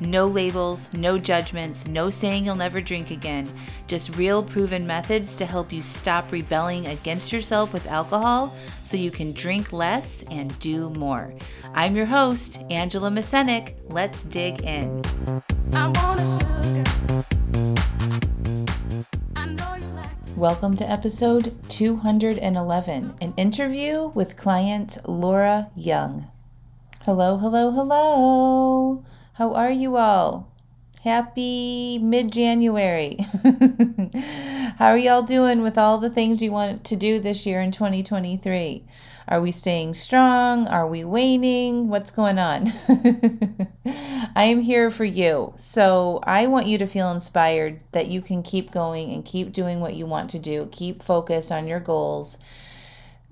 No labels, no judgments, no saying you'll never drink again. Just real proven methods to help you stop rebelling against yourself with alcohol so you can drink less and do more. I'm your host, Angela Messenic. Let's dig in. I want a sugar. I know you like it. Welcome to episode 211, an interview with client Laura Young. Hello, hello, hello. How are you all? Happy mid-January. How are y'all doing with all the things you want to do this year in 2023? Are we staying strong? Are we waning? What's going on? I am here for you. So I want you to feel inspired that you can keep going and keep doing what you want to do. Keep focus on your goals.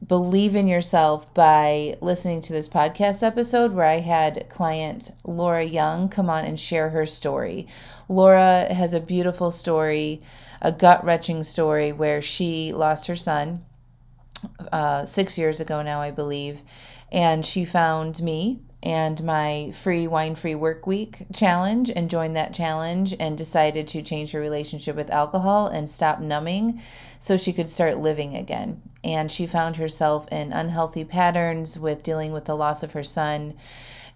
Believe in yourself by listening to this podcast episode where I had client Laura Young come on and share her story. Laura has a beautiful story, a gut-wrenching story where she lost her son 6 years ago now, I believe, and she found me and my free wine-free work week challenge and joined that challenge and decided to change her relationship with alcohol and stop numbing so she could start living again. And she found herself in unhealthy patterns with dealing with the loss of her son.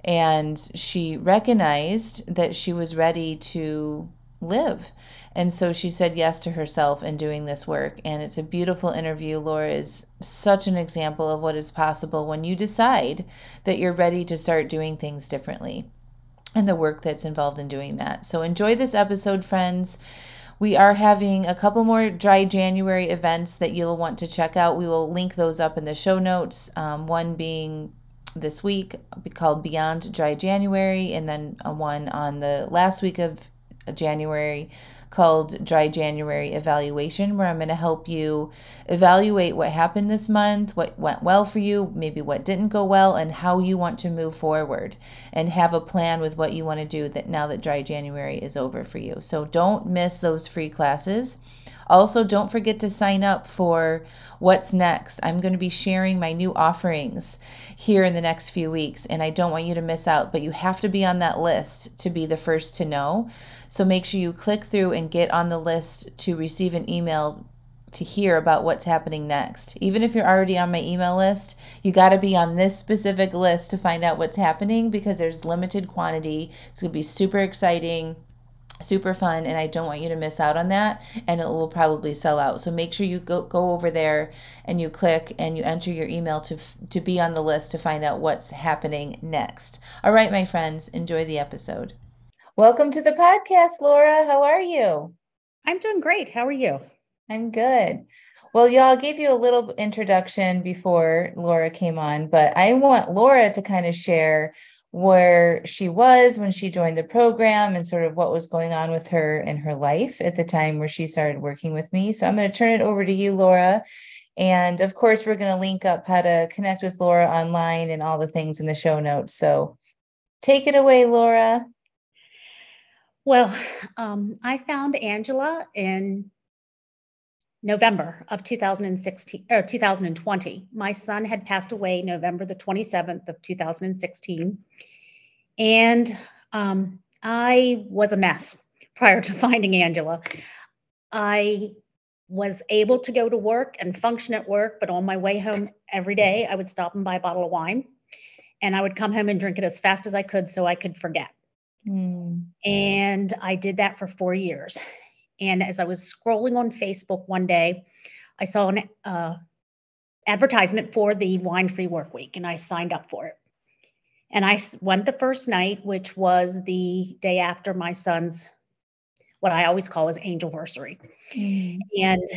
And she recognized that she was ready to live. And so she said yes to herself in doing this work. And it's a beautiful interview. Laura is such an example of what is possible when you decide that you're ready to start doing things differently and the work that's involved in doing that. So enjoy this episode, friends. We are having a couple more Dry January events that you'll want to check out. We will link those up in the show notes, one being this week called Beyond Dry January, and then one on the last week of January called Dry January Evaluation, where I'm going to help you evaluate what happened this month, what went well for you, maybe what didn't go well, and how you want to move forward and have a plan with what you want to do that now that Dry January is over for you. So don't miss those free classes. Also, don't forget to sign up for What's Next. I'm going to be sharing my new offerings here in the next few weeks, and I don't want you to miss out, but you have to be on that list to be the first to know. So make sure you click through and get on the list to receive an email to hear about what's happening next. Even if you're already on my email list, you got to be on this specific list to find out what's happening because there's limited quantity. It's going to be super exciting, super fun, and I don't want you to miss out on that, and it will probably sell out. So make sure you go over there and you click and you enter your email to be on the list to find out what's happening next. All right, my friends, enjoy the episode. Welcome to the podcast, Laura. How are you? I'm doing great. How are you? I'm good. Well, y'all, I gave you a little introduction before Laura came on, but I want Laura to kind of share where she was when she joined the program and sort of what was going on with her in her life at the time where she started working with me. So I'm going to turn it over to you, Laura. And of course, we're going to link up how to connect with Laura online and all the things in the show notes. So take it away, Laura. Well, I found Angela in November of 2016 or 2020. My son had passed away November the 27th of 2016. And I was a mess prior to finding Angela. I was able to go to work and function at work, but on my way home every day, I would stop and buy a bottle of wine. And I would come home and drink it as fast as I could so I could forget. And I did that for 4 years. And as I was scrolling on Facebook one day, I saw an advertisement for the wine-free work week, and I signed up for it. And I went the first night, which was the day after my son's, what I always call his angelversary. And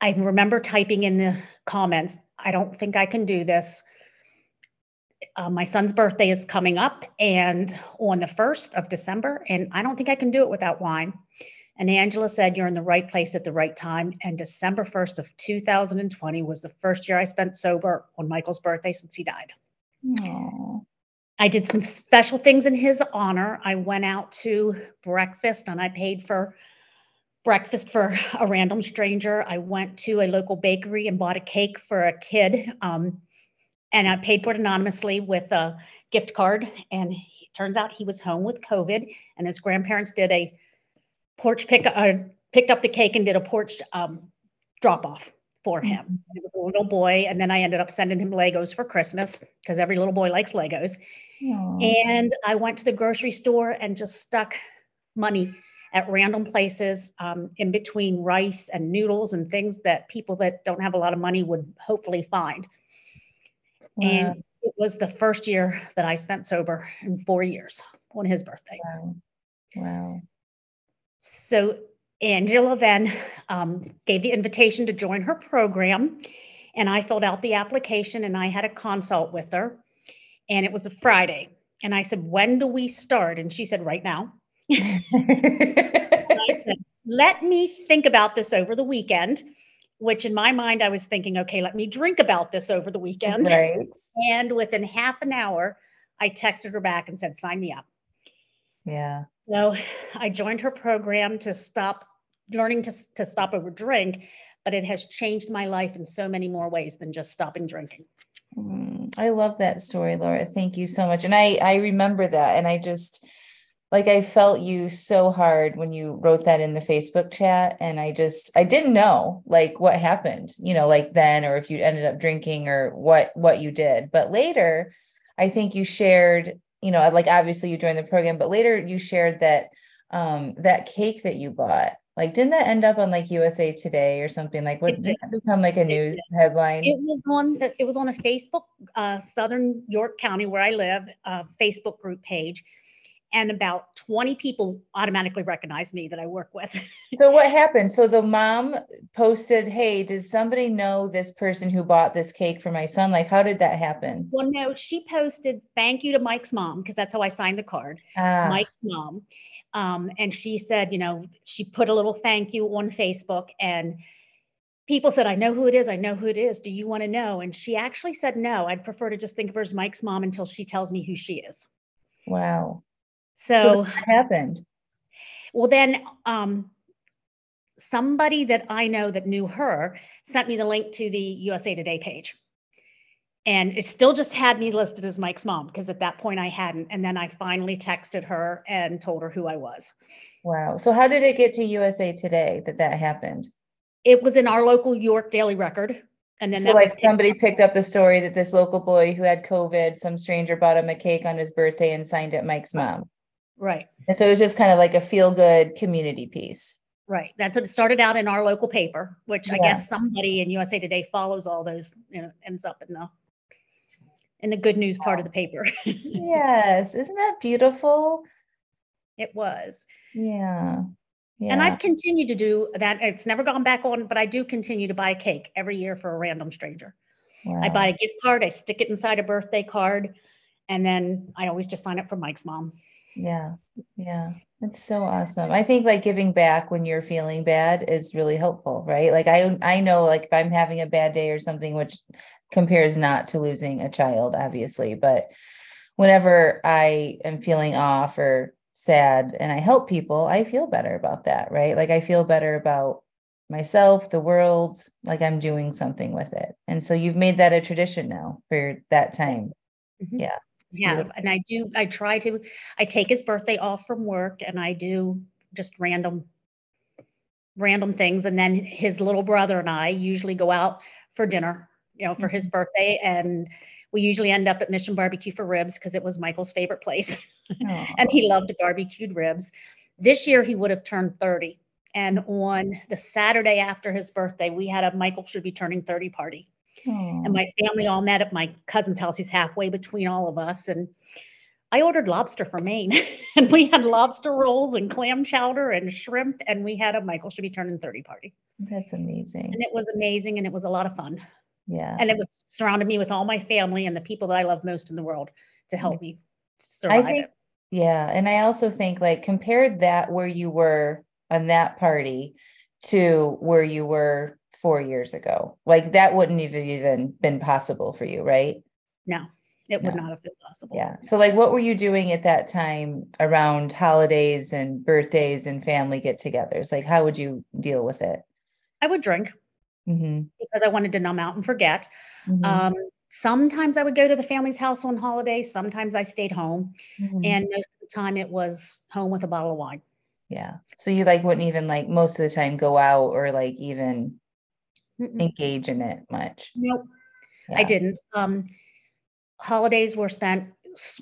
I remember typing in the comments, I don't think I can do this. My son's birthday is coming up and on the 1st of December, and I don't think I can do it without wine. And Angela said, you're in the right place at the right time. And December 1st of 2020 was the first year I spent sober on Michael's birthday since he died. Aww. I did some special things in his honor. I went out to breakfast and I paid for breakfast for a random stranger. I went to a local bakery and bought a cake for a kid. And I paid for it anonymously with a gift card. And it turns out he was home with COVID and his grandparents did a porch picked up the cake and did a porch drop off for him. Mm-hmm. It was a little boy. And then I ended up sending him Legos for Christmas because every little boy likes Legos. Aww. And I went to the grocery store and just stuck money at random places in between rice and noodles and things that people that don't have a lot of money would hopefully find. Wow. And it was the first year that I spent sober in 4 years on his birthday. Wow. Wow. So Angela then gave the invitation to join her program, and I filled out the application and I had a consult with her, and it was a Friday. And I said, when do we start? And she said, right now. I said, let me think about this over the weekend, which in my mind, I was thinking, okay, let me drink about this over the weekend. Right. And within half an hour, I texted her back and said, sign me up. Yeah. So I joined her program to stop learning to stop over drink, but it has changed my life in so many more ways than just stopping drinking. I love that story, Laura. Thank you so much. And I remember that. And I just, like, I felt you so hard when you wrote that in the Facebook chat. And I didn't know like what happened, you know, like then, or if you ended up drinking or what you did. But later, I think you shared, you know, like obviously you joined the program, but later you shared that, that cake that you bought, like, didn't that end up on like USA Today or something? Like, what did that become like a news headline? It was on a Facebook, Southern York County where I live, Facebook group page. And about 20 people automatically recognize me that I work with. So what happened? So the mom posted, hey, does somebody know this person who bought this cake for my son? Like, how did that happen? Well, no, she posted, thank you to Mike's mom, because that's how I signed the card, Mike's mom. And she said, you know, she put a little thank you on Facebook and people said, I know who it is. I know who it is. Do you want to know? And she actually said, no, I'd prefer to just think of her as Mike's mom until she tells me who she is. Wow. So what happened? Well, then somebody that I know that knew her sent me the link to the USA Today page. And it still just had me listed as Mike's mom because at that point I hadn't. And then I finally texted her and told her who I was. Wow. So how did it get to USA Today that happened? It was in our local York Daily Record. And then so like somebody picked up the story that this local boy who had COVID, some stranger bought him a cake on his birthday and signed it Mike's mom. Right. And so it was just kind of like a feel-good community piece. Right. That's what it started out in our local paper, which I guess somebody in USA Today follows all those, you know, ends up in the good news part of the paper. Yes. Isn't that beautiful? It was. Yeah. Yeah. And I've continued to do that. It's never gone back on, but I do continue to buy a cake every year for a random stranger. Wow. I buy a gift card. I stick it inside a birthday card. And then I always just sign up for Mike's mom. Yeah. Yeah. That's so awesome. I think like giving back when you're feeling bad is really helpful, right? Like I know like if I'm having a bad day or something, which compares not to losing a child, obviously, but whenever I am feeling off or sad and I help people, I feel better about that, right? Like I feel better about myself, the world, like I'm doing something with it. And so you've made that a tradition now for that time. Mm-hmm. Yeah. Yeah. And I take his birthday off from work and I do just random things. And then his little brother and I usually go out for dinner, you know, for his birthday. And we usually end up at Mission Barbecue for ribs because it was Michael's favorite place. Oh. And he loved barbecued ribs. This year he would have turned 30. And on the Saturday after his birthday, we had a Michael should be turning 30 party. Oh. And my family all met at my cousin's house, who's halfway between all of us. And I ordered lobster from Maine. And we had lobster rolls and clam chowder and shrimp. And we had a Michael should be turning 30 party. That's amazing. And it was amazing. And it was a lot of fun. Yeah. And it was surrounded me with all my family and the people that I love most in the world to help me survive it. Yeah. And I also think like compare that where you were on that party to where you were 4 years ago. Like that wouldn't have even been possible for you, right? No. It would not have been possible. Yeah. So like, what were you doing at that time around holidays and birthdays and family get-togethers? Like, how would you deal with it? I would drink because I wanted to numb out and forget. Sometimes I would go to the family's house on holidays. Sometimes I stayed home, and most of the time it was home with a bottle of wine. Yeah. So you like wouldn't even like most of the time go out or like even engage in it much. Nope. Yeah. I didn't. Holidays were spent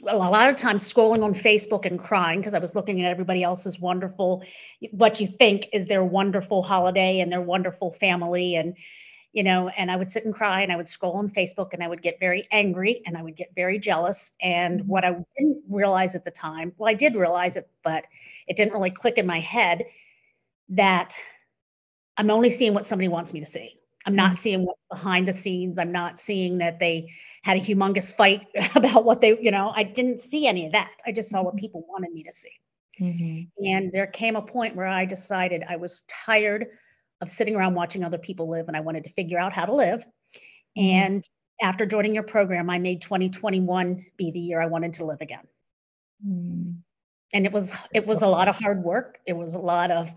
a lot of time scrolling on Facebook and crying because I was looking at everybody else's wonderful, what you think is their wonderful holiday and their wonderful family. And, you know, and I would sit and cry and I would scroll on Facebook and I would get very angry and I would get very jealous. And what I didn't realize at the time, well, I did realize it, but it didn't really click in my head that I'm only seeing what somebody wants me to see. I'm not seeing what's behind the scenes. I'm not seeing that they had a humongous fight about what they, you know, I didn't see any of that. I just saw what people wanted me to see. And there came a point where I decided I was tired of sitting around watching other people live and I wanted to figure out how to live. And after joining your program, I made 2021 be the year I wanted to live again. And it was a lot of hard work. It was a lot of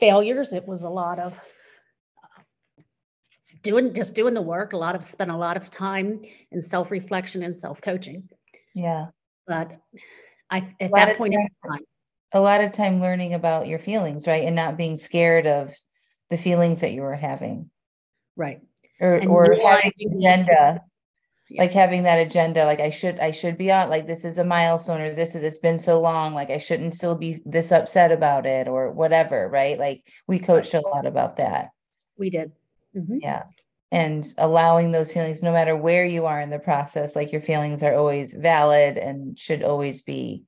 failures. It was a lot of doing the work, spent a lot of time in self-reflection and self-coaching. Yeah. But I, at that point in time. A lot of time learning about your feelings, right? And not being scared of the feelings that you were having. Right. Or having an agenda, like having that agenda, like I should be on, like, this is a milestone or it's been so long. Like I shouldn't still be this upset about it or whatever. Right. Like we coached a lot about that. We did. Yeah. And allowing those feelings, no matter where you are in the process, like your feelings are always valid and should always be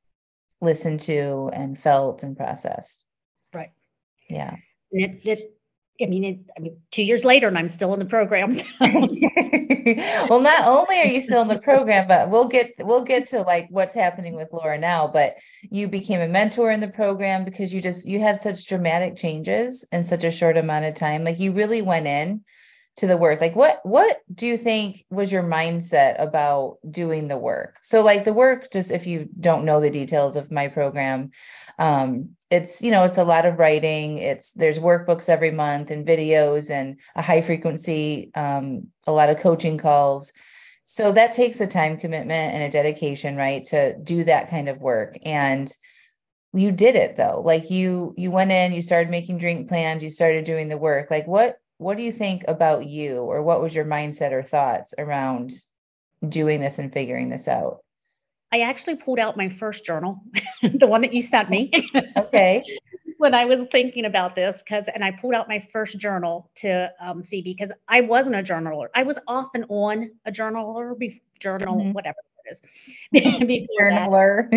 listened to and felt and processed. Right. Yeah. And I mean, 2 years later and I'm still in the program. Well, not only are you still in the program, but we'll get to like what's happening with Laura now, but you became a mentor in the program because you had such dramatic changes in such a short amount of time. Like you really went in to the work. Like what do you think was your mindset about doing the work? So like the work, just if you don't know the details of my program, it's, you know, it's a lot of writing. There's workbooks every month and videos and a high frequency, a lot of coaching calls. So that takes a time commitment and a dedication, right, to do that kind of work. And you did it though. Like you went in, you started making drink plans, you started doing the work. Like what do you think about you, or what was your mindset or thoughts around doing this and figuring this out? I actually pulled out my first journal, the one that you sent me. Okay. When I was thinking about this, and I pulled out my first journal to see, because I wasn't a journaler. I was off and on a journaler, whatever it is. Journaler.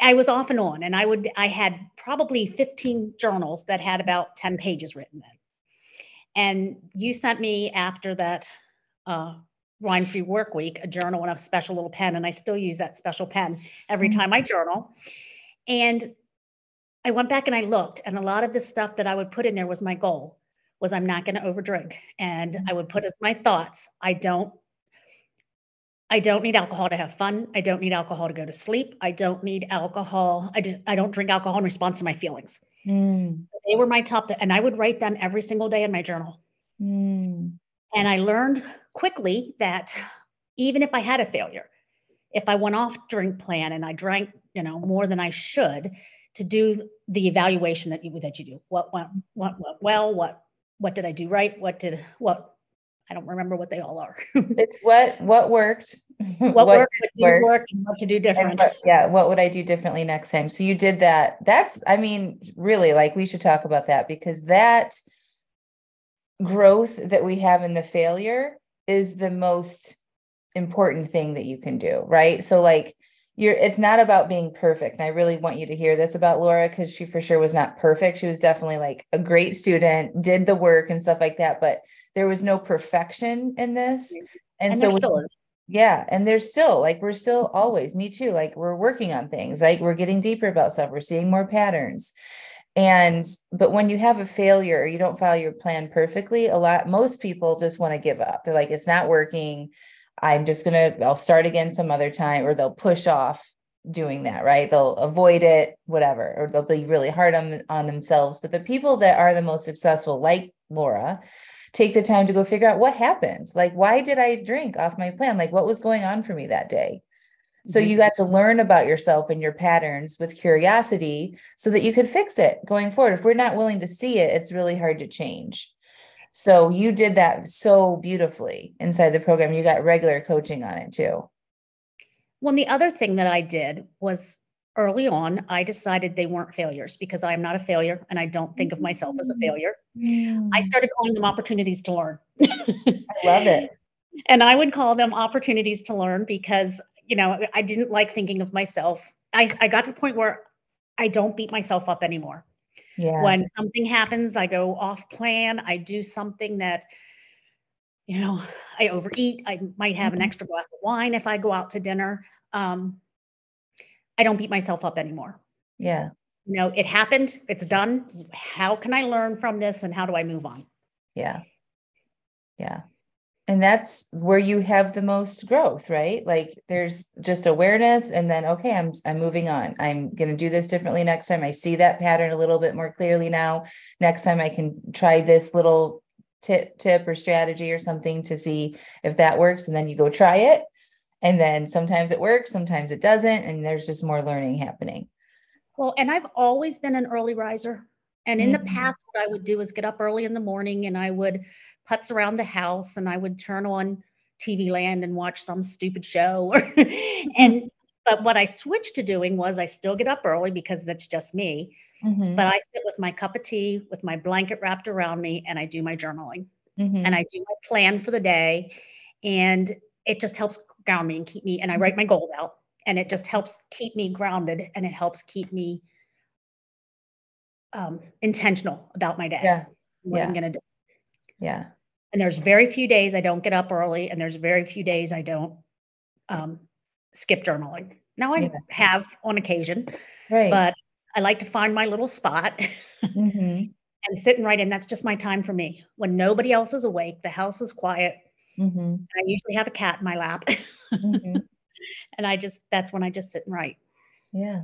I was off and on, and I had probably 15 journals that had about 10 pages written in. And you sent me after that, Wine-Free Work Week, a journal and a special little pen. And I still use that special pen every time I journal. And I went back and I looked, and a lot of the stuff that I would put in there was my goal, was I'm not going to overdrink. And I would put as my thoughts, I don't need alcohol to have fun. I don't need alcohol to go to sleep. I don't need alcohol. I don't drink alcohol in response to my feelings. They were my top, and I would write them every single day in my journal. And I learned quickly that even if I had a failure, if I went off drink plan and I drank, more than I should, to do the evaluation that you do, what went well, what did I do right? I don't remember what they all are. It's what worked, what worked, and what to do different. What would I do differently next time? So you did that. That's, I mean, really, like we should talk about that, because that growth that we have in the failure is the most important thing that you can do, right? So like it's not about being perfect. And I really want you to hear this about Laura, because she for sure was not perfect. She was definitely like a great student, did the work and stuff like that, but there was no perfection in this. And so and there's still like, we're still always, me too. Like we're working on things, like we're getting deeper about stuff. We're seeing more patterns. But when you have a failure or you don't follow your plan perfectly, most people just want to give up. They're like, it's not working. I'll start again some other time, or they'll push off doing that, right? They'll avoid it, whatever, or they'll be really hard on themselves. But the people that are the most successful, like Laura, take the time to go figure out what happened. Like, why did I drink off my plan? Like, what was going on for me that day? So you got to learn about yourself and your patterns with curiosity so that you could fix it going forward. If we're not willing to see it, it's really hard to change. So you did that so beautifully inside the program. You got regular coaching on it too. Well, the other thing that I did was early on, I decided they weren't failures, because I'm not a failure and I don't think of myself as a failure. Mm. I started calling them opportunities to learn. I love it. And I would call them opportunities to learn because, you know, I didn't like thinking of myself. I got to the point where I don't beat myself up anymore. Yeah. When something happens, I go off plan. I do something that, you know, I overeat. I might have an extra glass of wine if I go out to dinner. I don't beat myself up anymore. Yeah. You know, it happened. It's done. How can I learn from this and how do I move on? Yeah. Yeah. And that's where you have the most growth, right? Like there's just awareness and then, okay, I'm moving on. I'm going to do this differently next time. I see that pattern a little bit more clearly now. Next time I can try this little tip or strategy or something to see if that works. And then you go try it. And then sometimes it works, sometimes it doesn't. And there's just more learning happening. Well, and I've always been an early riser. And in the past, what I would do is get up early in the morning and I would putz around the house and I would turn on TV Land and watch some stupid show. But what I switched to doing was I still get up early because that's just me, but I sit with my cup of tea with my blanket wrapped around me and I do my journaling and I do my plan for the day. And it just helps ground me and keep me, and I write my goals out, and it just helps keep me grounded and it helps keep me intentional about my day. Yeah. What I'm going to do. Yeah. And there's very few days I don't get up early, and there's very few days I don't skip journaling. Now I have on occasion, right? But I like to find my little spot and sit and write in. That's just my time for me. When nobody else is awake, the house is quiet. I usually have a cat in my lap. And that's when I just sit and write. Yeah.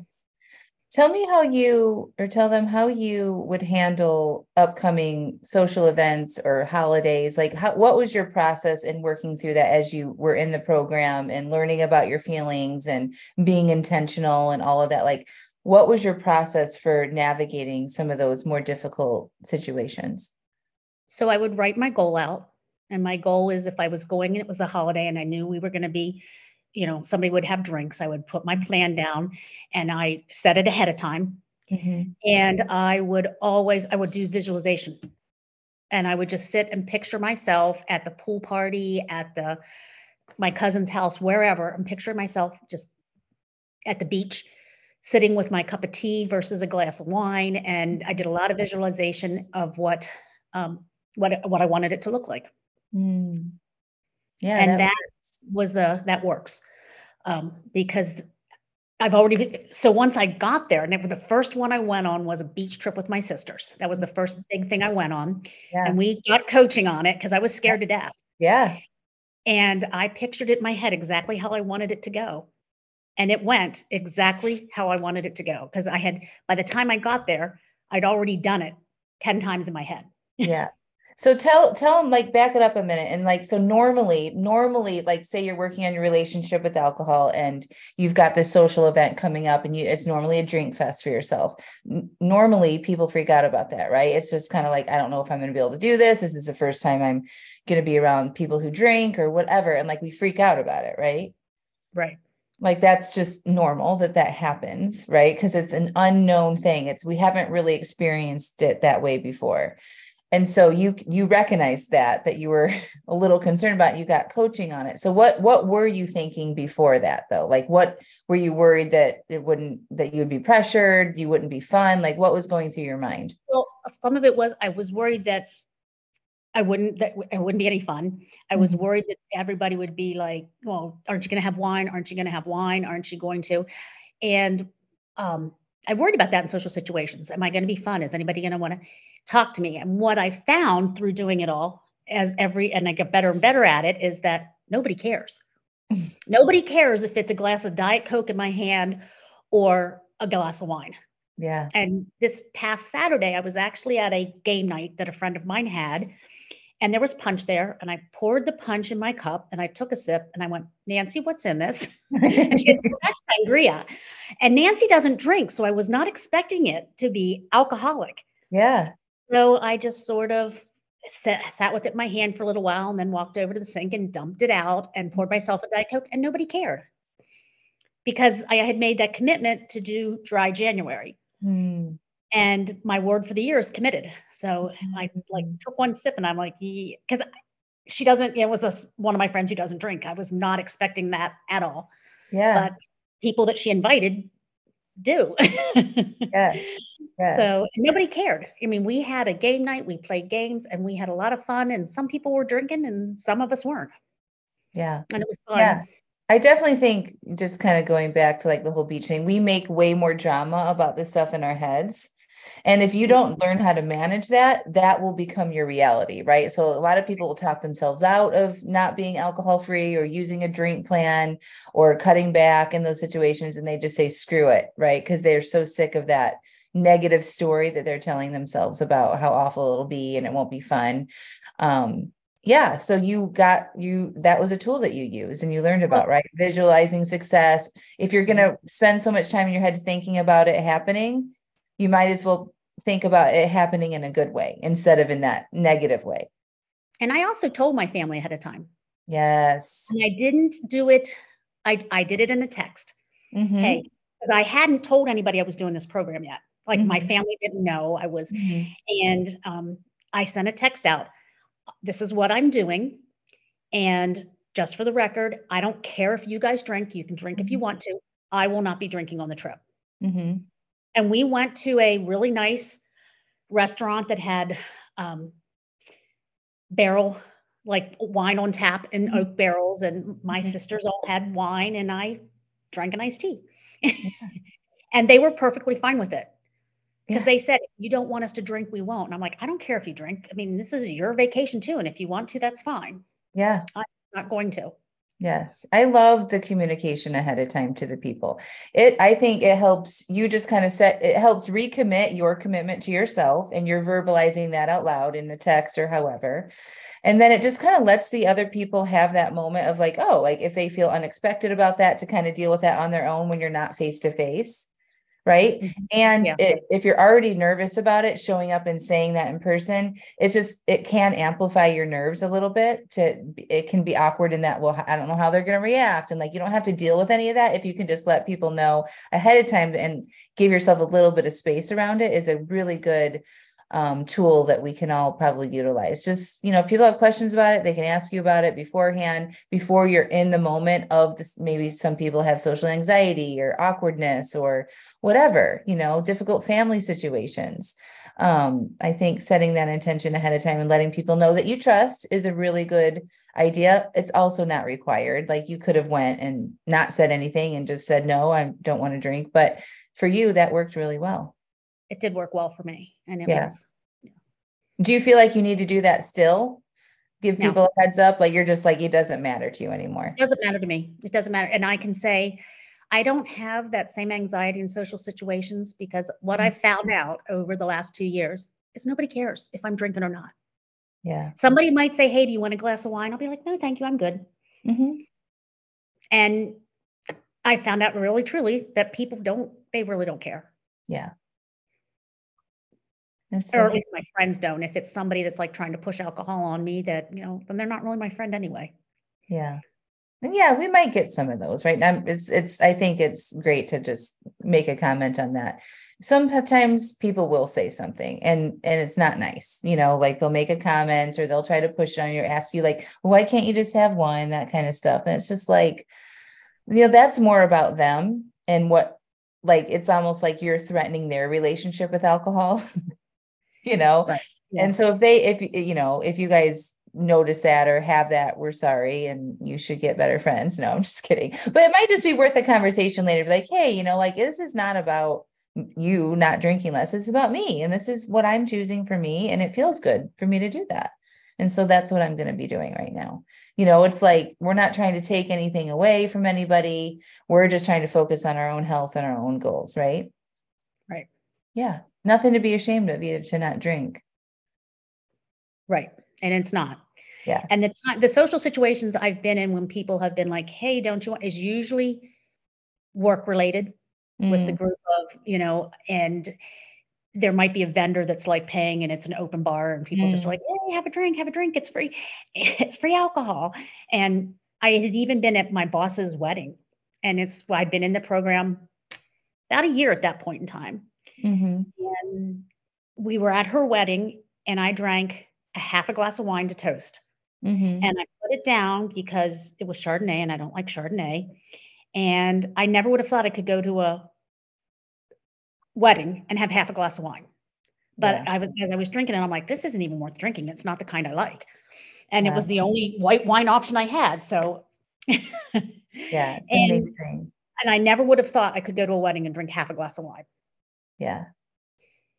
Tell me tell them how you would handle upcoming social events or holidays. Like what was your process in working through that as you were in the program and learning about your feelings and being intentional and all of that? Like, what was your process for navigating some of those more difficult situations? So I would write my goal out. And my goal is, if I was going and it was a holiday and I knew we were going to be, you know, somebody would have drinks, I would put my plan down and I set it ahead of time. And I would do visualization, and I would just sit and picture myself at the pool party, at my cousin's house, wherever, and picture myself just at the beach, sitting with my cup of tea versus a glass of wine. And I did a lot of visualization of what I wanted it to look like. Mm. Yeah. And that works because so once I got there, and the first one I went on was a beach trip with my sisters. That was the first big thing I went on. Yeah. And we got coaching on it because I was scared to death. Yeah. And I pictured it in my head exactly how I wanted it to go. And it went exactly how I wanted it to go, because by the time I got there, I'd already done it 10 times in my head. Yeah. So tell them, like, back it up a minute. And like, so normally, like, say you're working on your relationship with alcohol and you've got this social event coming up and it's normally a drink fest for yourself. Normally people freak out about that, right? It's just kind of like, I don't know if I'm going to be able to do this. This is the first time I'm going to be around people who drink or whatever. And like, we freak out about it. Right. Right. Like, that's just normal that happens. Right. Cause it's an unknown thing. We haven't really experienced it that way before. And so you recognized that you were a little concerned about it. You got coaching on it. So what were you thinking before that though? Like, what were you worried that you would be pressured, you wouldn't be fun? Like, what was going through your mind? Well, some of it was, I was worried that I wouldn't be any fun. I was worried that everybody would be like, well, aren't you going to have wine? Aren't you going to have wine? Aren't you going to? And, I worried about that in social situations. Am I going to be fun? Is anybody going to want to talk to me? And what I found through doing it all, and I get better and better at it, is that nobody cares. Nobody cares if it's a glass of Diet Coke in my hand or a glass of wine. Yeah. And this past Saturday, I was actually at a game night that a friend of mine had, and there was punch there, and I poured the punch in my cup and I took a sip and I went, Nancy, what's in this? And she said, that's sangria. And Nancy doesn't drink. So I was not expecting it to be alcoholic. Yeah. So I just sort of sat with it in my hand for a little while and then walked over to the sink and dumped it out and poured myself a Diet Coke, and nobody cared because I had made that commitment to do dry January. Mm. And my word for the year is committed. So I took one sip and I'm like, yeah, because she doesn't, it was one of my friends who doesn't drink. I was not expecting that at all. Yeah. But people that she invited do. Yes. Yes. So nobody cared. I mean, we had a game night, we played games, and we had a lot of fun, and some people were drinking and some of us weren't. Yeah. And it was fun. Yeah. I definitely think, just kind of going back to like the whole beach thing, we make way more drama about this stuff in our heads. And if you don't learn how to manage that, that will become your reality, right? So a lot of people will talk themselves out of not being alcohol-free or using a drink plan or cutting back in those situations. And they just say, screw it, right? Because they're so sick of that negative story that they're telling themselves about how awful it'll be and it won't be fun. Yeah. So that was a tool that you used and you learned about, right? Visualizing success. If you're going to spend so much time in your head thinking about it happening, you might as well think about it happening in a good way instead of in that negative way. And I also told my family ahead of time. Yes. And I didn't do it. I did it in a text. Mm-hmm. Okay. Because I hadn't told anybody I was doing this program yet. Like, mm-hmm. my family didn't know I was. Mm-hmm. And I sent a text out. This is what I'm doing. And just for the record, I don't care if you guys drink. You can drink, mm-hmm. if you want to. I will not be drinking on the trip. Mm-hmm. And we went to a really nice restaurant that had wine on tap in oak barrels. And my sisters all had wine and I drank an iced tea. And they were perfectly fine with it because they said, if you don't want us to drink, we won't. And I'm like, I don't care if you drink. I mean, this is your vacation too. And if you want to, that's fine. Yeah. I'm not going to. Yes. I love the communication ahead of time to the people. I think it helps you just kind of it helps recommit your commitment to yourself, and you're verbalizing that out loud in a text or however. And then it just kind of lets the other people have that moment of like, oh, like if they feel unexpected about that, to kind of deal with that on their own when you're not face to face. Right. Mm-hmm. And if you're already nervous about it, showing up and saying that in person, it can amplify your nerves a little bit. It can be awkward in that, well, I don't know how they're going to react. And like, you don't have to deal with any of that. If you can just let people know ahead of time and give yourself a little bit of space around it, is a really good tool that we can all probably utilize. Just, people have questions about it. They can ask you about it beforehand, before you're in the moment of this. Maybe some people have social anxiety or awkwardness or whatever, difficult family situations. I think setting that intention ahead of time and letting people know that you trust is a really good idea. It's also not required. Like, you could have went and not said anything and just said, no, I don't want to drink. But for you, that worked really well. It did work well for me. And it was. Yeah. Do you feel like you need to do that still? Give people a heads up. Like, you're just like, it doesn't matter to you anymore. It doesn't matter to me. It doesn't matter. And I can say, I don't have that same anxiety in social situations, because what I've found out over the last 2 years is nobody cares if I'm drinking or not. Yeah. Somebody might say, hey, do you want a glass of wine? I'll be like, no, thank you. I'm good. Mm-hmm. And I found out really, truly that people really don't care. Yeah. Or at least my friends don't. If it's somebody that's like trying to push alcohol on me, that, then they're not really my friend anyway. Yeah. And we might get some of those, right? I think it's great to just make a comment on that. Sometimes people will say something and it's not nice, like they'll make a comment or they'll try to push on you or ask you like, well, why can't you just have wine? That kind of stuff. And it's just like, that's more about them and what, like, it's almost like you're threatening their relationship with alcohol. Right. Yeah. And so if you guys notice that or have that, we're sorry, and you should get better friends. No, I'm just kidding. But it might just be worth a conversation later. Like, hey, like, this is not about you not drinking less. It's about me. And this is what I'm choosing for me. And it feels good for me to do that. And so that's what I'm going to be doing right now. You know, it's like, we're not trying to take anything away from anybody. We're just trying to focus on our own health and our own goals. Right. Right. Yeah. Nothing to be ashamed of either, to not drink. Right. And it's not. Yeah. And the time, the social situations I've been in when people have been like, hey, don't you want, is usually work related with the group of, you know, and there might be a vendor that's like paying and it's an open bar and people just are like, hey, have a drink, it's free. It's free alcohol. And I had even been at my boss's wedding, and it's, I'd been in the program about a year at that point in time. And we were at her wedding and I drank a half a glass of wine to toast. And I put it down because it was Chardonnay and I don't like Chardonnay. And I never would have thought I could go to a wedding and have half a glass of wine. But yeah. as I was drinking it, I'm like, this isn't even worth drinking. It's not the kind I like. And it was the only white wine option I had. So yeah. It's amazing. And I never would have thought I could go to a wedding and drink half a glass of wine. Yeah.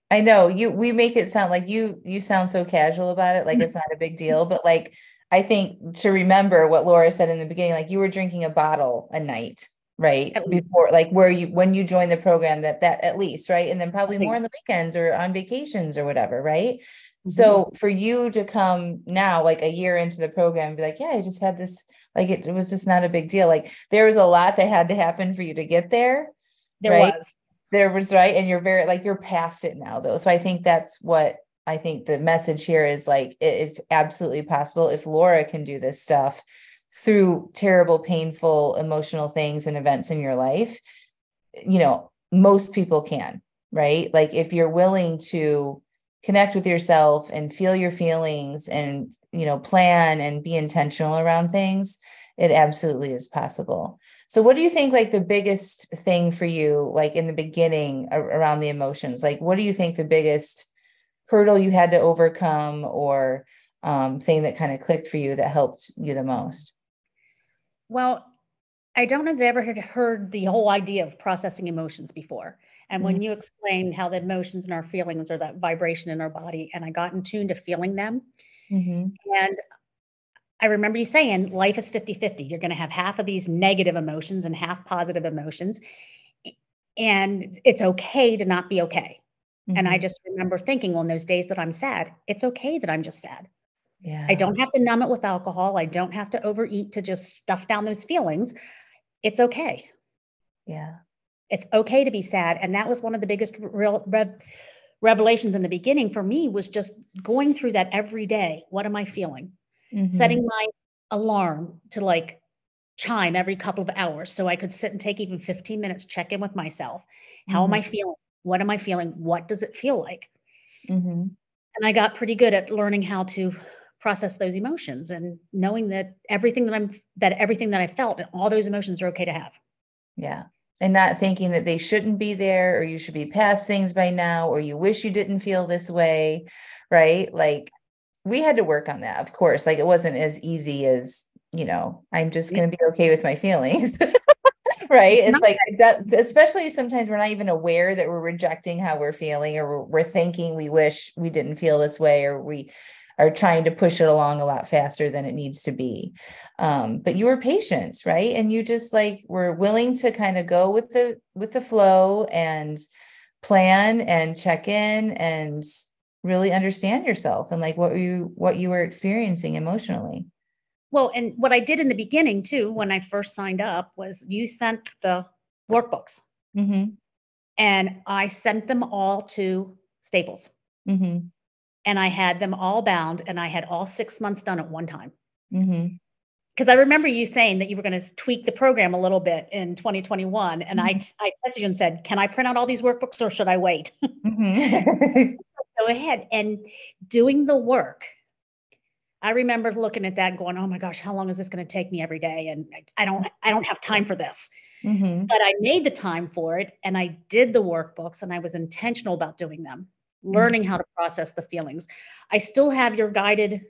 I know we make it sound like you sound so casual about it. Like it's not a big deal, but like, I think to remember what Laura said in the beginning, like you were drinking a bottle a night, right? Before, like when you joined the program, that at least, right? And then probably more on the weekends or on vacations or whatever, right? So for you to come now, like a year into the program and be like, yeah, I just had this, like, it was just not a big deal. Like there was a lot that had to happen for you to get there. There was, right. And you're very, like, you're past it now though. So I think that's what, I think the message here is like, it is absolutely possible. If Laura can do this stuff through terrible, painful, emotional things and events in your life, you know, most people can, right? Like if you're willing to connect with yourself and feel your feelings and, you know, plan and be intentional around things, it absolutely is possible. So what do you think, like the biggest thing for you, like in the beginning around the emotions, like, what do you think the biggest hurdle you had to overcome or thing that kind of clicked for you that helped you the most? Well, I don't know that I ever had heard the whole idea of processing emotions before. And when you explained how the emotions and our feelings are that vibration in our body, and I got in tune to feeling them. And I remember you saying life is 50-50. You're going to have half of these negative emotions and half positive emotions. And it's okay to not be okay. And I just remember thinking on those days that I'm sad, it's okay that I'm just sad. Yeah. I don't have to numb it with alcohol. I don't have to overeat to just stuff down those feelings. It's okay. Yeah. It's okay to be sad. And that was one of the biggest real revelations in the beginning for me, was just going through that every day. What am I feeling? Setting my alarm to like chime every couple of hours so I could sit and take even 15 minutes, check in with myself. How am I feeling? What am I feeling? What does it feel like? And I got pretty good at learning how to process those emotions and knowing that everything that I felt and all those emotions are okay to have. Yeah. And not thinking that they shouldn't be there, or you should be past things by now, or you wish you didn't feel this way. Right. Like we had to work on that, of course. Like it wasn't as easy as, you know, I'm just going to be okay with my feelings. Right. It's like that, especially sometimes we're not even aware that we're rejecting how we're feeling, or we're thinking we wish we didn't feel this way, or we are trying to push it along a lot faster than it needs to be. But you were patient, right? And you just like were willing to kind of go with the flow and plan and check in and really understand yourself and like what you were experiencing emotionally. Well, and what I did in the beginning too, when I first signed up, was you sent the workbooks and I sent them all to Staples and I had them all bound and I had all 6 months done at one time. Cause I remember you saying that you were going to tweak the program a little bit in 2021. And I texted you and said, can I print out all these workbooks or should I wait? Go ahead. And doing the work, I remember looking at that and going, oh my gosh, how long is this going to take me every day? And I don't have time for this, but I made the time for it. And I did the workbooks and I was intentional about doing them, learning how to process the feelings. I still have your guided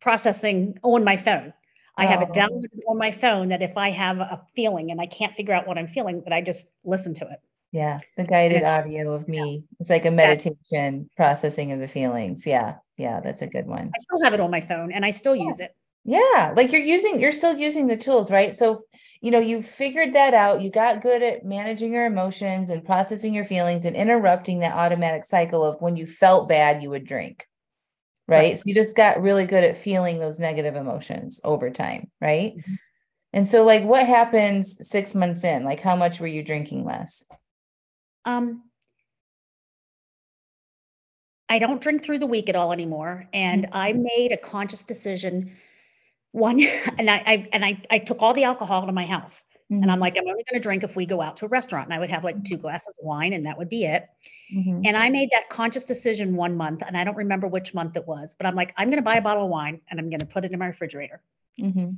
processing on my phone. I have it downloaded on my phone that if I have a feeling and I can't figure out what I'm feeling, that I just listen to it. Yeah. The guided audio of me. Yeah. It's like a meditation processing of the feelings. Yeah. Yeah, that's a good one. I still have it on my phone and I still use it. Yeah. Like you're still using the tools, right? So, you know, you figured that out. You got good at managing your emotions and processing your feelings and interrupting that automatic cycle of when you felt bad, you would drink. Right. So you just got really good at feeling those negative emotions over time. Right. Mm-hmm. And so like what happens 6 months in, like how much were you drinking less? I don't drink through the week at all anymore. And I made a conscious decision and I took all the alcohol to my house and I'm like, I'm only going to drink if we go out to a restaurant. And I would have like 2 glasses of wine and that would be it. Mm-hmm. And I made that conscious decision 1 month and I don't remember which month it was, but I'm like, I'm going to buy a bottle of wine and I'm going to put it in my refrigerator because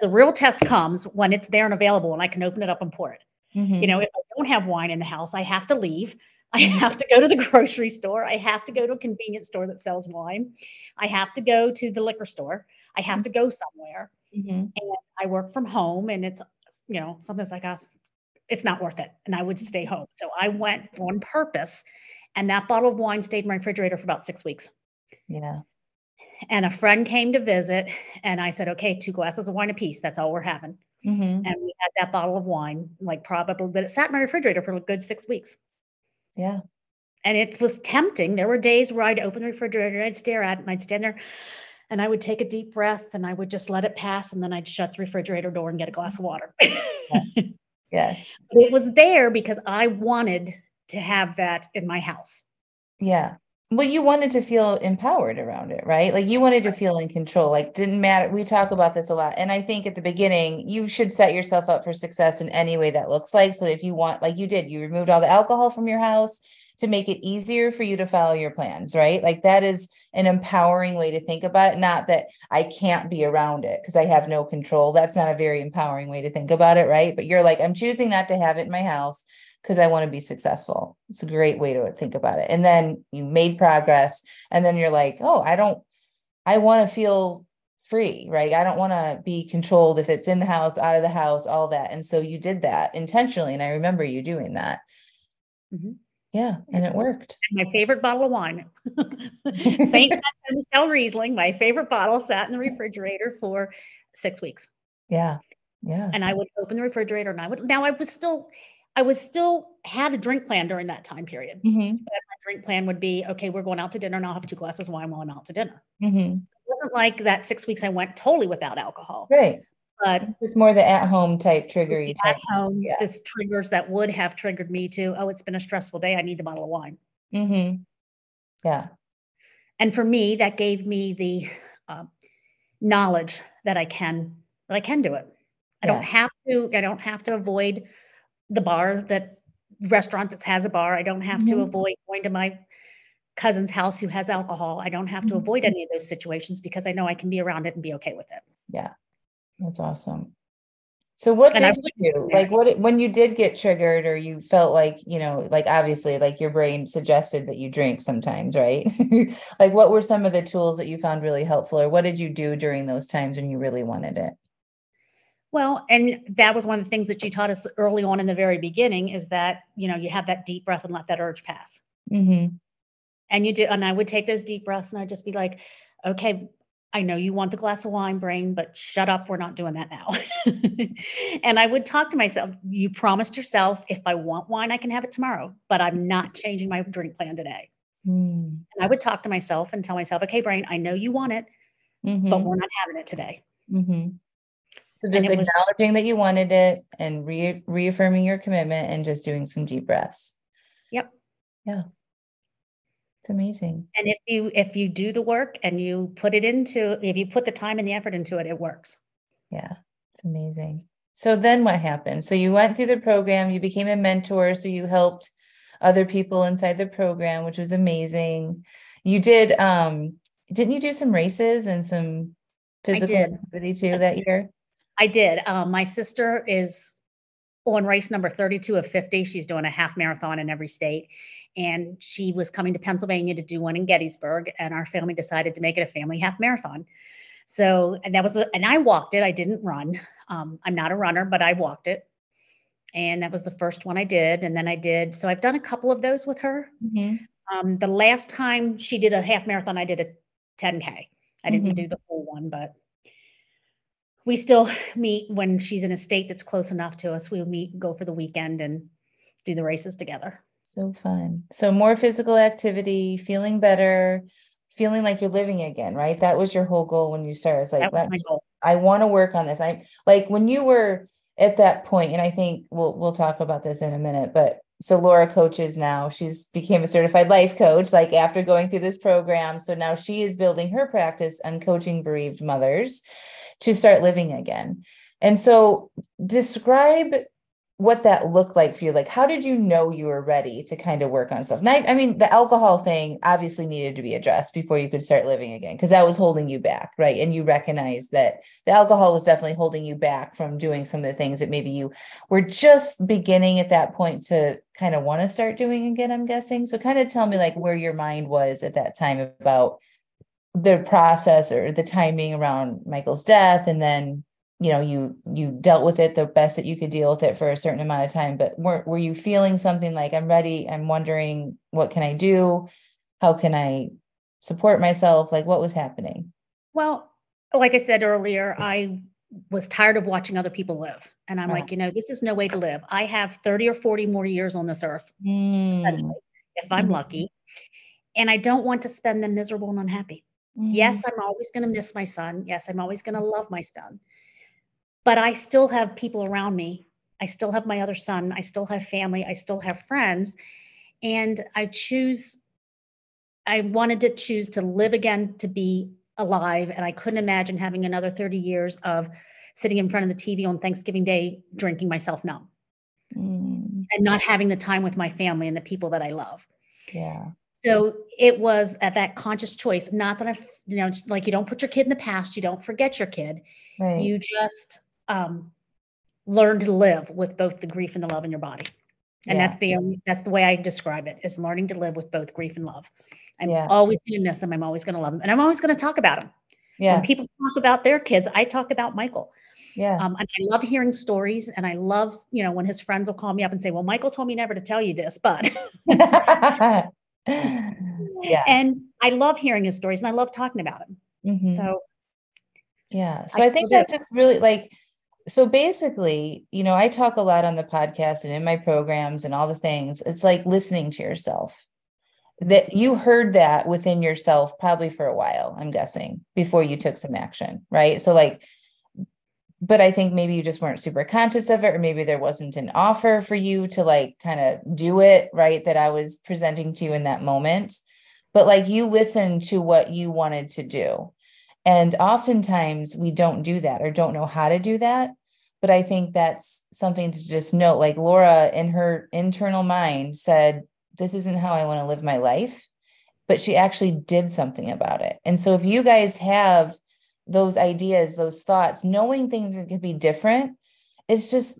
the real test comes when it's there and available and I can open it up and pour it. You know, if I don't have wine in the house, I have to leave. I have to go to the grocery store. I have to go to a convenience store that sells wine. I have to go to the liquor store. I have to go somewhere. And I work from home and it's, you know, sometimes like us, it's not worth it. And I would stay home. So I went on purpose and that bottle of wine stayed in my refrigerator for about 6 weeks. Yeah. And a friend came to visit and I said, okay, 2 glasses of wine apiece. That's all we're having. And we had that bottle of wine, like probably, but it sat in my refrigerator for a good 6 weeks. Yeah. And it was tempting. There were days where I'd open the refrigerator and I'd stare at it and I'd stand there and I would take a deep breath and I would just let it pass. And then I'd shut the refrigerator door and get a glass of water. Yes. But it was there because I wanted to have that in my house. Yeah. Well, you wanted to feel empowered around it, right? Like you wanted to feel in control, like didn't matter. We talk about this a lot. And I think at the beginning, you should set yourself up for success in any way that looks like. So if you want, like you did, you removed all the alcohol from your house to make it easier for you to follow your plans, right? Like that is an empowering way to think about it. Not that I can't be around it because I have no control. That's not a very empowering way to think about it, right? But you're like, I'm choosing not to have it in my house because I want to be successful. It's a great way to think about it. And then you made progress and then you're like, oh, I want to feel free, right? I don't want to be controlled if it's in the house, out of the house, all that. And so you did that intentionally. And I remember you doing that. Yeah. And it worked. And my favorite bottle of wine, St. Michelle Riesling, my favorite bottle sat in the refrigerator for 6 weeks. Yeah. Yeah. And I would open the refrigerator and I was still had a drink plan during that time period. But my drink plan would be, okay, we're going out to dinner and I'll have 2 glasses of wine while I'm out to dinner. So it wasn't like that 6 weeks I went totally without alcohol. Right. But it's more the at-home type triggery. At home, this triggers that would have triggered me to, oh, it's been a stressful day. I need the bottle of wine. Yeah. And for me, that gave me the knowledge that I can do it. I don't have to avoid the bar, that restaurant that has a bar. I don't have to avoid going to my cousin's house who has alcohol. I don't have to avoid any of those situations because I know I can be around it and be okay with it. Yeah. That's awesome. So when you did get triggered or you felt like, you know, like obviously like your brain suggested that you drink sometimes, right? Like what were some of the tools that you found really helpful or what did you do during those times when you really wanted it? Well, and that was one of the things that you taught us early on in the very beginning is that, you know, you have that deep breath and let that urge pass. And you do. And I would take those deep breaths and I'd just be like, okay, I know you want the glass of wine, brain, but shut up. We're not doing that now. And I would talk to myself. You promised yourself, if I want wine, I can have it tomorrow, but I'm not changing my drink plan today. And I would talk to myself and tell myself, okay, brain, I know you want it, but we're not having it today. So just acknowledging that you wanted it and reaffirming your commitment and just doing some deep breaths. Yep. Yeah. It's amazing. And if you do the work and you put it into, if you put the time and the effort into it, it works. Yeah. It's amazing. So then what happened? So you went through the program, you became a mentor. So you helped other people inside the program, which was amazing. You did, didn't you do some races and some physical activity too that year? I did. My sister is on race number 32 of 50. She's doing a half marathon in every state. And she was coming to Pennsylvania to do one in Gettysburg. And our family decided to make it a family half marathon. So, and I walked it. I didn't run. I'm not a runner, but I walked it. And that was the first one I did. And then so I've done a couple of those with her. The last time she did a half marathon, I did a 10K. I didn't do the full one, but we still meet when she's in a state that's close enough to us. We'll meet, go for the weekend and do the races together. So fun. So more physical activity, feeling better, feeling like you're living again, right? That was your whole goal when you started. It's like, that was my goal. I want to work on this. I'm like, when you were at that point, and I think we'll talk about this in a minute, but so Laura coaches now. She's became a certified life coach, like after going through this program. So now she is building her practice on coaching bereaved mothers to start living again. And so describe what that looked like for you. Like, how did you know you were ready to kind of work on stuff? And I mean, the alcohol thing obviously needed to be addressed before you could start living again, because that was holding you back, right? And you recognized that the alcohol was definitely holding you back from doing some of the things that maybe you were just beginning at that point to kind of want to start doing again, I'm guessing. So kind of tell me like where your mind was at that time about the process or the timing around Michael's death, and then you know, you dealt with it the best that you could deal with it for a certain amount of time, but were you feeling something like, I'm ready, I'm wondering, what can I do? How can I support myself? Like, what was happening? Well, like I said earlier, I was tired of watching other people live. And I'm like, you know, this is no way to live. I have 30 or 40 more years on this earth, if I'm lucky. And I don't want to spend them miserable and unhappy. Yes, I'm always going to miss my son. Yes, I'm always going to love my son. But I still have people around me. I still have my other son. I still have family. I still have friends. And I wanted to choose to live again, to be alive. And I couldn't imagine having another 30 years of sitting in front of the TV on Thanksgiving Day, drinking myself numb and not having the time with my family and the people that I love. Yeah. So it was at that conscious choice, not that like you don't put your kid in the past, you don't forget your kid. Right. You just, learn to live with both the grief and the love in your body. And that's the way I describe it, is learning to live with both grief and love. I'm always going to miss them. I'm always going to love them. And I'm always going to talk about them. Yeah. When people talk about their kids, I talk about Michael. Yeah. And I love hearing stories, and I love, you know, when his friends will call me up and say, well, Michael told me never to tell you this, but and I love hearing his stories and I love talking about him. So yeah. So I think that's just really like, so basically, you know, I talk a lot on the podcast and in my programs and all the things. It's like listening to yourself, that you heard that within yourself probably for a while, I'm guessing, before you took some action. Right. So like, but I think maybe you just weren't super conscious of it, or maybe there wasn't an offer for you to like kind of do it, right, that I was presenting to you in that moment. But like, you listened to what you wanted to do. And oftentimes we don't do that or don't know how to do that. But I think that's something to just note, like Laura in her internal mind said, this isn't how I want to live my life, but she actually did something about it. And so if you guys have those ideas, those thoughts, knowing things that could be different, it's just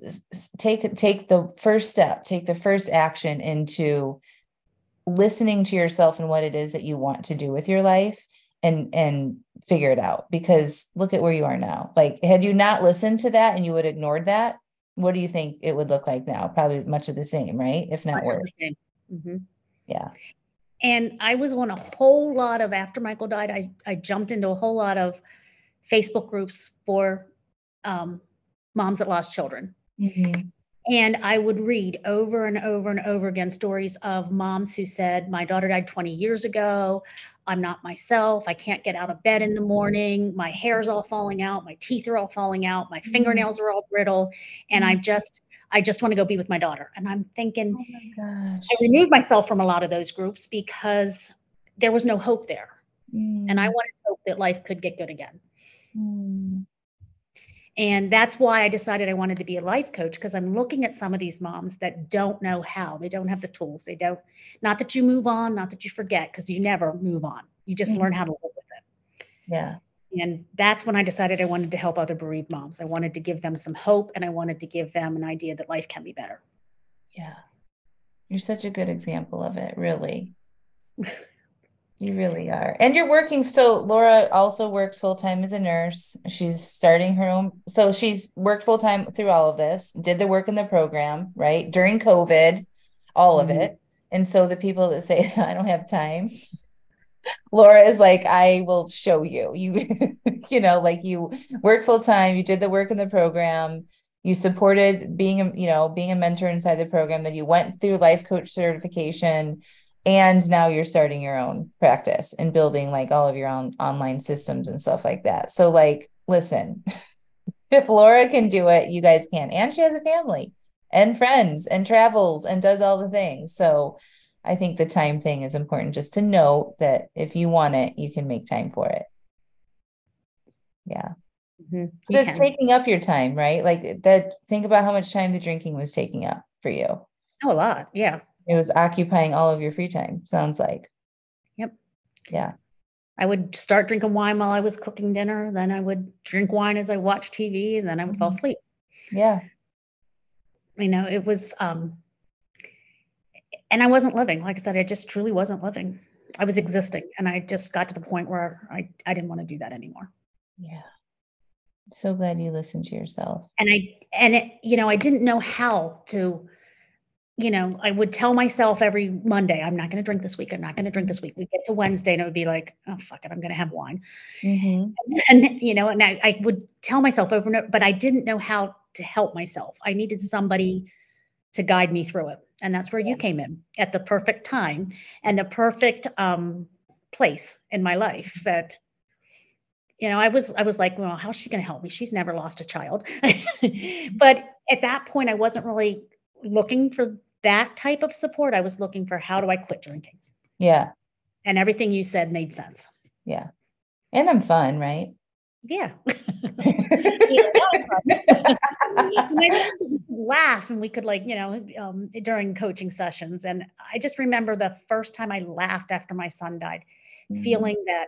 take the first step, take the first action into listening to yourself and what it is that you want to do with your life, and figure it out. Because look at where you are now. Like, had you not listened to that and you would have ignored that, what do you think it would look like now? Probably much of the same, right? If not worse. Yeah. And I was on a whole lot of, after Michael died, I jumped into a whole lot of Facebook groups for moms that lost children. And I would read over and over and over again stories of moms who said, my daughter died 20 years ago. I'm not myself. I can't get out of bed in the morning. My hair's all falling out. My teeth are all falling out. My fingernails are all brittle. And I just want to go be with my daughter. And I'm thinking, oh my gosh. I removed myself from a lot of those groups because there was no hope there. And I wanted hope that life could get good again. And that's why I decided I wanted to be a life coach, because I'm looking at some of these moms that don't know how. They don't have the tools. They don't, not that you move on, not that you forget, because you never move on. You just learn how to live with it. Yeah. And that's when I decided I wanted to help other bereaved moms. I wanted to give them some hope, and I wanted to give them an idea that life can be better. Yeah. You're such a good example of it, really. You really are. And you're working. So Laura also works full-time as a nurse. She's starting her own. So she's worked full-time through all of this, did the work in the program, right? During COVID, all of it. And so the people that say, I don't have time, Laura is like, I will show you, you know, like you worked full time, you did the work in the program, you supported being a mentor inside the program, then you went through life coach certification, and now you're starting your own practice and building like all of your own online systems and stuff like that. So like, listen, if Laura can do it, you guys can. And she has a family and friends and travels and does all the things. So I think the time thing is important, just to know that if you want it, you can make time for it. Yeah. Mm-hmm. It's taking up your time, right? Like that, think about how much time the drinking was taking up for you. Oh, a lot. Yeah. It was occupying all of your free time. Sounds like. Yep. Yeah. I would start drinking wine while I was cooking dinner. Then I would drink wine as I watched TV, and then I would fall asleep. Yeah. You know, it was, and I wasn't living. Like I said, I just truly wasn't living. I was existing, and I just got to the point where I didn't want to do that anymore. Yeah. I'm so glad you listened to yourself. And I didn't know how to, I would tell myself every Monday, I'm not going to drink this week. I'm not going to drink this week. We get to Wednesday and it would be like, oh, fuck it. I'm going to have wine. Mm-hmm. And I would tell myself over and over, but I didn't know how to help myself. I needed somebody to guide me through it. And that's where you came in at the perfect time and the perfect place in my life that, I was like, well, how's she going to help me? She's never lost a child. But at that point, I wasn't really looking for that type of support. I was looking for, how do I quit drinking? Yeah. And everything you said made sense. Yeah. And I'm fun, right? Yeah. Laugh, and we could during coaching sessions. And I just remember the first time I laughed after my son died, mm-hmm. feeling that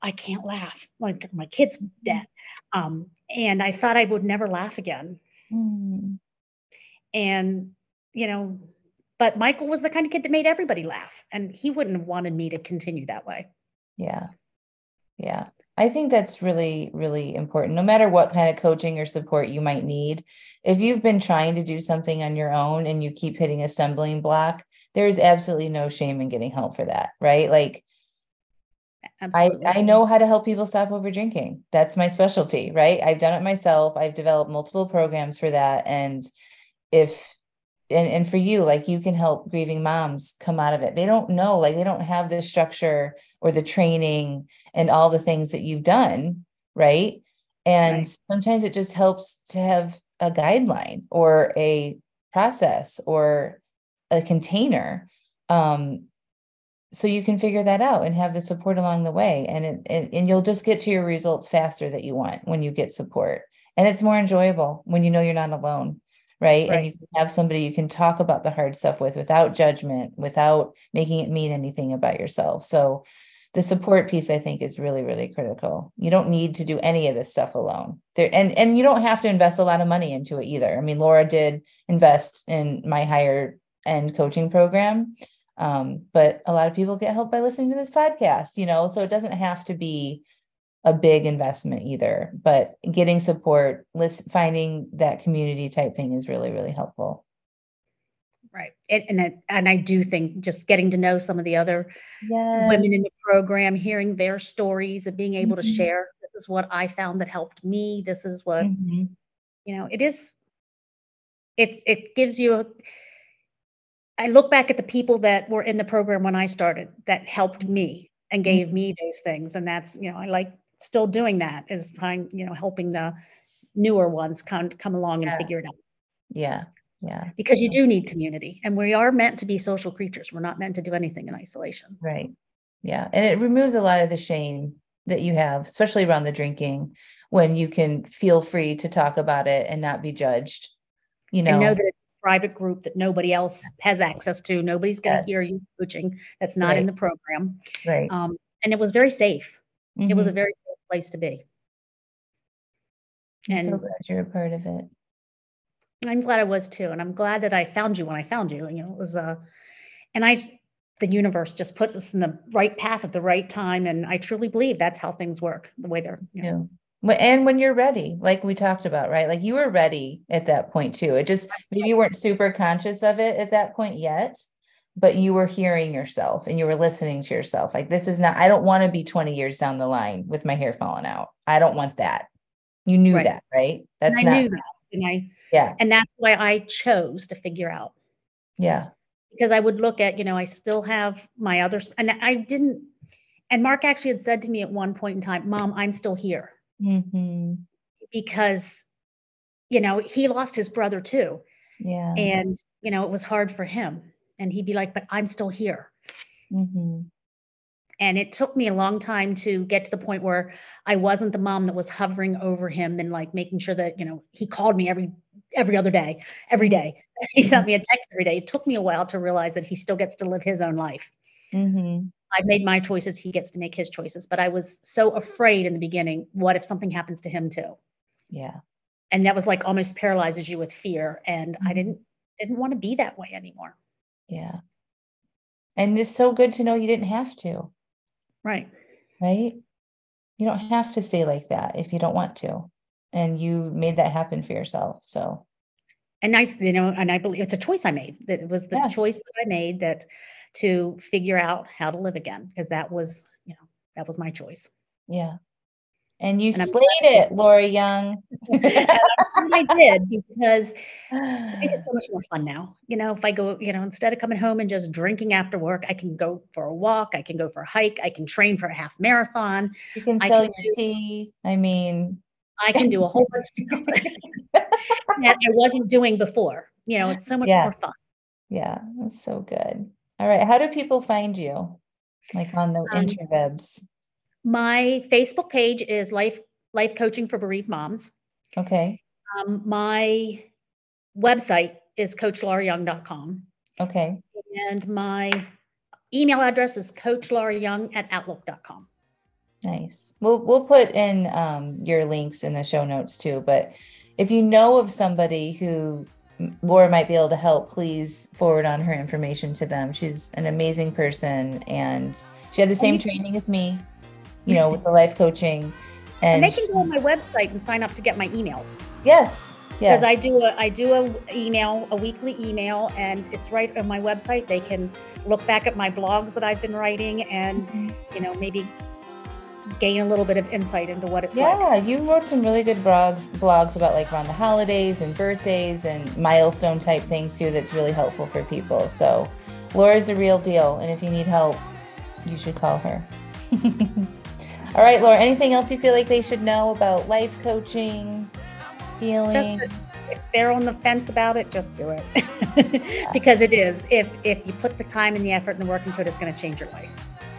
I can't laugh, like my kid's dead. And I thought I would never laugh again. Mm-hmm. And, but Michael was the kind of kid that made everybody laugh, and he wouldn't have wanted me to continue that way. Yeah. Yeah. I think that's really, really important. No matter what kind of coaching or support you might need, if you've been trying to do something on your own and you keep hitting a stumbling block, there is absolutely no shame in getting help for that. Right. Like, I know how to help people stop over drinking. That's my specialty, right? I've done it myself. I've developed multiple programs for that. And for you, like, you can help grieving moms come out of it. They don't know, like, they don't have the structure or the training and all the things that you've done. Right. And sometimes it just helps to have a guideline or a process or a container. So you can figure that out and have the support along the way. And you'll just get to your results faster that you want when you get support. And it's more enjoyable when you know you're not alone. Right. And you can have somebody you can talk about the hard stuff with, without judgment, without making it mean anything about yourself. So the support piece, I think, is really, really critical. You don't need to do any of this stuff alone there. And you don't have to invest a lot of money into it either. I mean, Laura did invest in my higher end coaching program. But a lot of people get help by listening to this podcast, so it doesn't have to be a big investment either, but getting support, finding that community type thing is really, really helpful. Right. And I do think just getting to know some of the other women in the program, hearing their stories and being able mm-hmm. to share, this is what I found that helped me. This is what, mm-hmm. It gives you I look back at the people that were in the program when I started that helped me and gave mm-hmm. me those things. And that's, I like still doing that, is trying, helping the newer ones come along and figure it out. Yeah. Yeah. Because you do need community, and we are meant to be social creatures. We're not meant to do anything in isolation. Right. Yeah. And it removes a lot of the shame that you have, especially around the drinking, when you can feel free to talk about it and not be judged, I know that it's a private group that nobody else has access to. Nobody's going to hear you coaching. That's not in the program. Right. And it was very safe. Mm-hmm. It was a very place to be. And I'm so glad you're a part of it. I'm glad I was too. And I'm glad that I found you when I found you. And it was, the universe just put us in the right path at the right time. And I truly believe that's how things work, the way they're, And when you're ready, like we talked about, right? Like, you were ready at that point too. It just, maybe you weren't super conscious of it at that point yet, but you were hearing yourself and you were listening to yourself. Like, this is not, I don't want to be 20 years down the line with my hair falling out. I don't want that. You knew that, right? That's and I knew that. And I, and that's why I chose to figure out. Yeah. Because I would look at, you know, I still have my other, and I didn't, and Mark actually had said to me at one point in time, Mom, I'm still here. Mm-hmm. Because, you know, he lost his brother too. Yeah. And, you know, it was hard for him. And he'd be like, but I'm still here. Mm-hmm. And it took me a long time to get to the point where I wasn't the mom that was hovering over him and like making sure that, you know, he called me every other day, every day. He sent me a text every day. It took me a while to realize that he still gets to live his own life. Mm-hmm. I've made my choices. He gets to make his choices. But I was so afraid in the beginning. What if something happens to him too? Yeah. And that was like almost paralyzes you with fear. And I didn't want to be that way anymore. Yeah. And it's so good to know you didn't have to. Right. Right. You don't have to stay like that if you don't want to. And you made that happen for yourself. So. And I, you know, and I believe it's a choice I made. That was the choice that I made that to figure out how to live again. Because that was, you know, that was my choice. Yeah. And you slayed it, Laura Young. I did, because it is so much more fun now. You know, if I go, you know, instead of coming home and just drinking after work, I can go for a walk. I can go for a hike. I can train for a half marathon. You can sell your tea. I mean, I can do a whole bunch of stuff that I wasn't doing before. You know, it's so much more fun. Yeah, that's so good. All right. How do people find you? Like on the interwebs? My Facebook page is Life Coaching for Bereaved Moms. Okay. My website is CoachLauraYoung.com. Okay. And my email address is CoachLauraYoung@outlook.com. Nice. We'll put in your links in the show notes too. But if you know of somebody who Laura might be able to help, please forward on her information to them. She's an amazing person, and she had the same training as me. You know, with the life coaching. And they can go on my website and sign up to get my emails. Yes. Yes. Because I do a weekly email, and it's right on my website. They can look back at my blogs that I've been writing and, you know, maybe gain a little bit of insight into what it's like. Yeah, you wrote some really good blogs about like around the holidays and birthdays and milestone type things too. That's really helpful for people. So Laura's the real deal. And if you need help, you should call her. All right, Laura, anything else you feel like they should know about life coaching, healing? Just if they're on the fence about it, just do it. Yeah. Because it is. If you put the time and the effort and the work into it, it's going to change your life.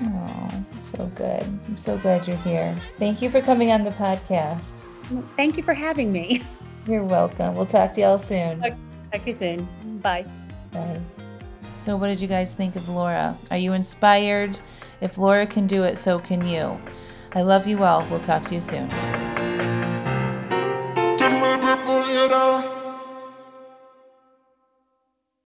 Oh, so good. I'm so glad you're here. Thank you for coming on the podcast. Thank you for having me. You're welcome. We'll talk to you all soon. Okay. Talk to you soon. Bye. Bye. So what did you guys think of Laura? Are you inspired? If Laura can do it, so can you. I love you all. We'll talk to you soon.